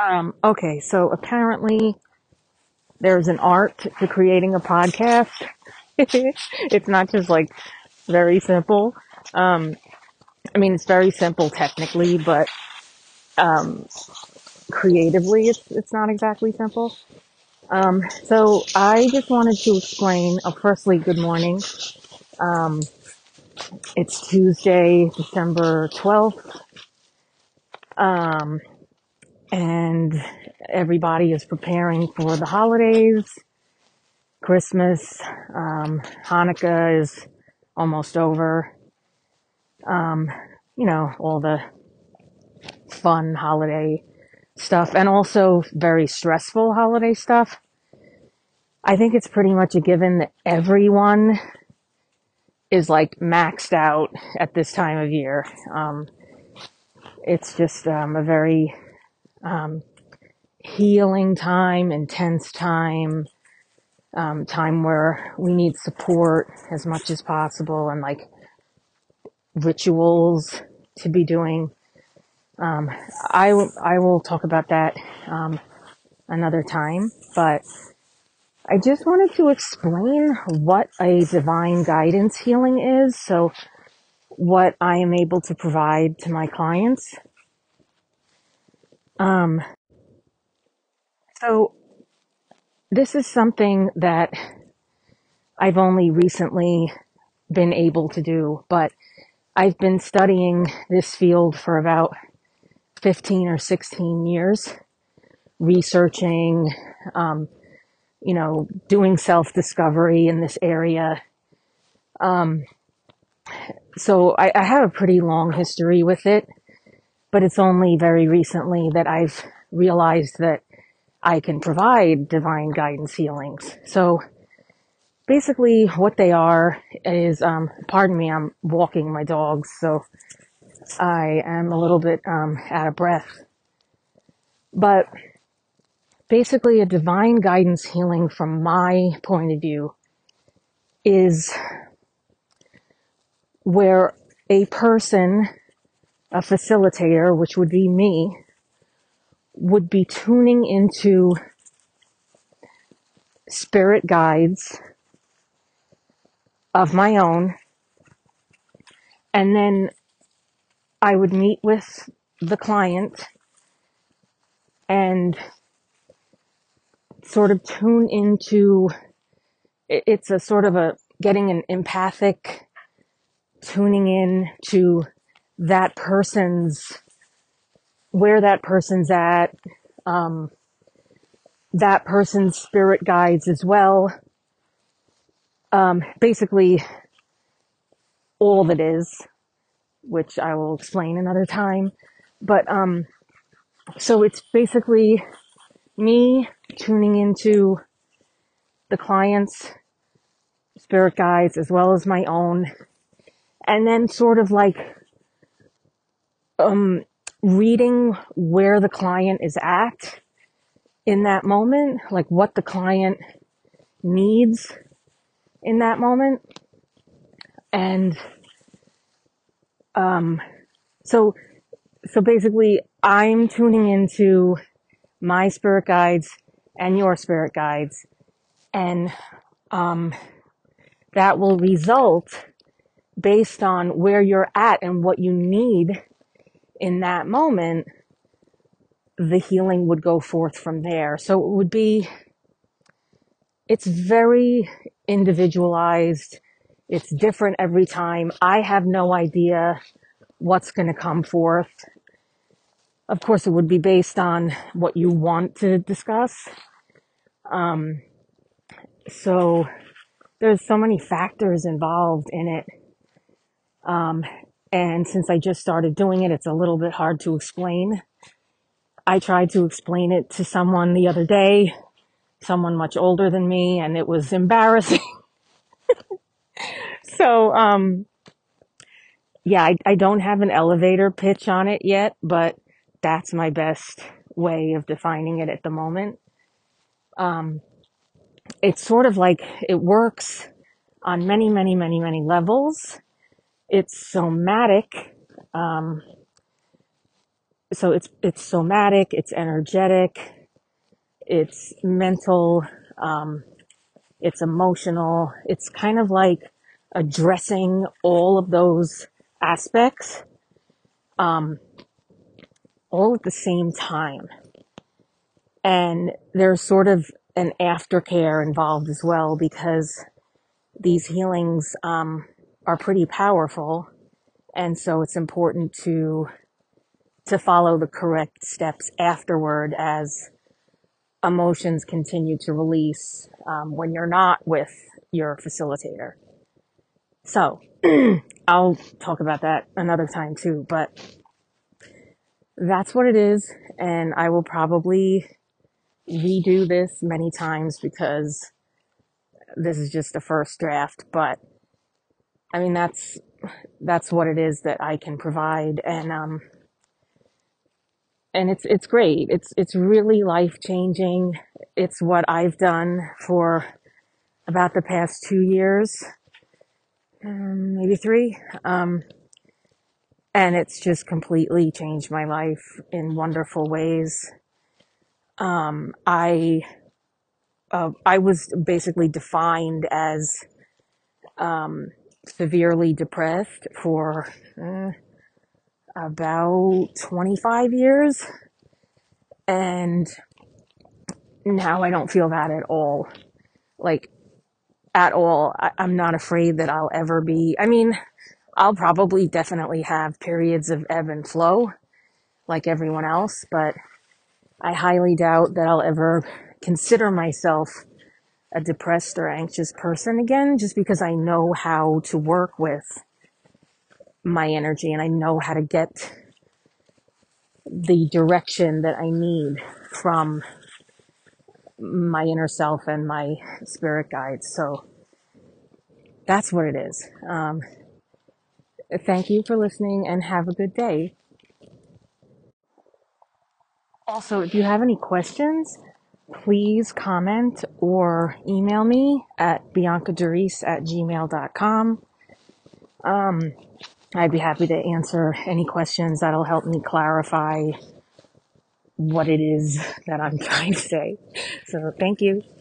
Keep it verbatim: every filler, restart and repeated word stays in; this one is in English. Um, okay, so apparently there's an art to creating a podcast. It's not just like very simple. Um, I mean, it's very simple technically, but um, creatively it's, it's not exactly simple. Um, so I just wanted to explain, uh, firstly, good morning. Um, it's Tuesday, December twelfth. Um, and everybody is preparing for the holidays. Christmas, um, Hanukkah is almost over. Um, you know, all the fun holiday stuff, and also very stressful holiday stuff. I think it's pretty much a given that everyone is like maxed out at this time of year. Um, it's just um, a very um, healing time, intense time, um, time where we need support as much as possible, and like rituals to be doing. Um, I, w- I will talk about that, um, another time, but I just wanted to explain what a divine guidance healing is. So what I am able to provide to my clients. Um, so this is something that I've only recently been able to do, but I've been studying this field for about fifteen or sixteen years, researching, um, you know, doing self-discovery in this area. Um, so I, I have a pretty long history with it, but it's only very recently that I've realized that I can provide divine guidance healings. So basically what they are is, um, pardon me, I'm walking my dogs, so I am a little bit um, out of breath. But basically a divine guidance healing from my point of view is where a person, a facilitator, which would be me, would be tuning into spirit guides of my own, and then I would meet with the client and sort of tune into, it's a sort of a getting an empathic tuning in to that person's, where that person's at, um, that person's spirit guides as well. Um, basically all that is, which I will explain another time. But, um, so it's basically me tuning into the client's spirit guides as well as my own, and then sort of like, um, reading where the client is at in that moment, like what the client needs in that moment. And Um, so, so basically I'm tuning into my spirit guides and your spirit guides, and, um, that will result based on where you're at and what you need in that moment. The healing would go forth from there. So it would be, it's very individualized. It's different every time. I have no idea what's going to come forth. Of course, it would be based on what you want to discuss. Um, so there's so many factors involved in it. Um, and since I just started doing it, it's a little bit hard to explain. I tried to explain it to someone the other day, someone much older than me, and it was embarrassing. So, um, yeah, I, I don't have an elevator pitch on it yet, but that's my best way of defining it at the moment. Um, it's sort of like it works on many, many, many, many levels. It's somatic. Um, So it's, it's somatic, it's energetic, it's mental, um, it's emotional. It's kind of like addressing all of those aspects, um, all at the same time. And there's sort of an aftercare involved as well, because these healings, um, are pretty powerful. And so it's important to, to follow the correct steps afterward as emotions continue to release, um, when you're not with your facilitator. So I'll talk about that another time too, but that's what it is. And I will probably redo this many times because this is just the first draft, but I mean, that's, that's what it is that I can provide. And, um, and it's, it's great. It's, it's really life-changing. It's what I've done for about the past two years, um, maybe three. Um, and it's just completely changed my life in wonderful ways. Um, I, uh, I was basically defined as, um, severely depressed for uh, about twenty-five years. And now I don't feel that at all. Like, at all. I, I'm not afraid that I'll ever be. I mean, I'll probably definitely have periods of ebb and flow like everyone else, but I highly doubt that I'll ever consider myself a depressed or anxious person again, just because I know how to work with my energy and I know how to get the direction that I need from my inner self and my spirit guides. So that's what it is. Um, thank you for listening and have a good day. Also, if you have any questions, please comment or email me at bianca durice at gmail dot com. Um, I'd be happy to answer any questions that'll help me clarify what it is that I'm trying to say. So thank you.